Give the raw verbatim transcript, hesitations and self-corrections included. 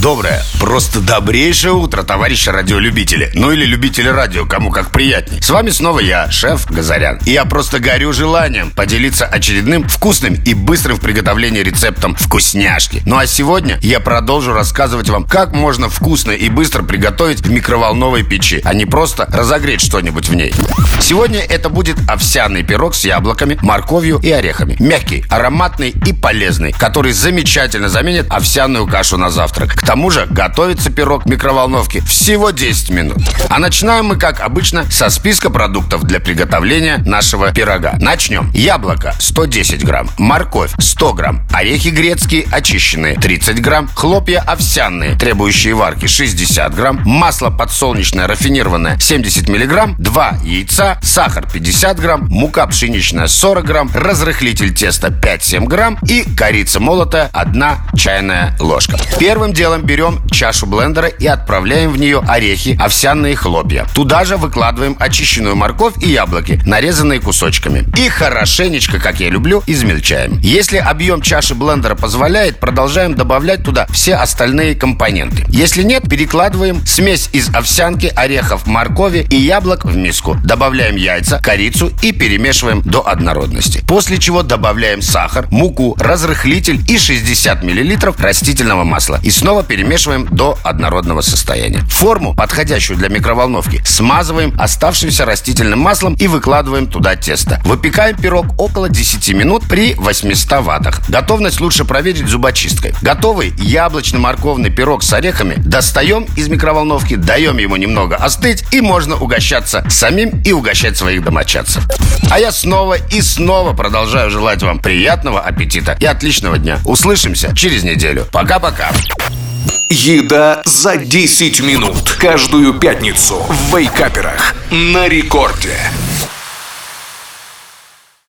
Доброе, просто добрейшее утро, товарищи радиолюбители. Ну или любители радио, кому как приятней. С вами снова я, шеф Газарян. И я просто горю желанием поделиться очередным вкусным и быстрым в приготовлении рецептом вкусняшки. Ну а сегодня я продолжу рассказывать вам, как можно вкусно и быстро приготовить в микроволновой печи, а не просто разогреть что-нибудь в ней. Сегодня это будет овсяный пирог с яблоками, морковью и орехами. Мягкий, ароматный и полезный, который замечательно заменит овсяную кашу на завтрак. К тому же готовится пирог в микроволновке всего десять минут. А начинаем мы, как обычно, со списка продуктов для приготовления нашего пирога. Начнем. Яблоко сто десять грамм, морковь сто грамм, орехи грецкие очищенные тридцать грамм, хлопья овсяные, требующие варки шестьдесят грамм, масло подсолнечное рафинированное семьдесят миллиграмм, два яйца, сахар пятьдесят грамм, мука пшеничная сорок грамм, разрыхлитель теста пять-семь грамм и корица молотая одна чайная ложка. Первым делом берем чашу блендера и отправляем в нее орехи, овсяные хлопья. Туда же выкладываем очищенную морковь и яблоки, нарезанные кусочками. И хорошенечко, как я люблю, измельчаем. Если объем чаши блендера позволяет, продолжаем добавлять туда все остальные компоненты. Если нет, перекладываем смесь из овсянки, орехов, моркови и яблок в миску. Добавляем яйца, корицу и перемешиваем до однородности. После чего добавляем сахар, муку, разрыхлитель и шестьдесят миллилитров растительного масла. И снова перемешиваем до однородного состояния. Форму, подходящую для микроволновки, смазываем оставшимся растительным маслом и выкладываем туда тесто. Выпекаем пирог около десяти минут при восьмистах ваттах. Готовность лучше проверить зубочисткой. Готовый яблочно-морковный пирог с орехами достаем из микроволновки, даем ему немного остыть, и можно угощаться самим и угощать своих домочадцев. А я снова и снова продолжаю желать вам приятного аппетита и отличного дня. Услышимся через неделю. Пока-пока. Еда за десять минут. Каждую пятницу в Вейкаперах. На рекорде.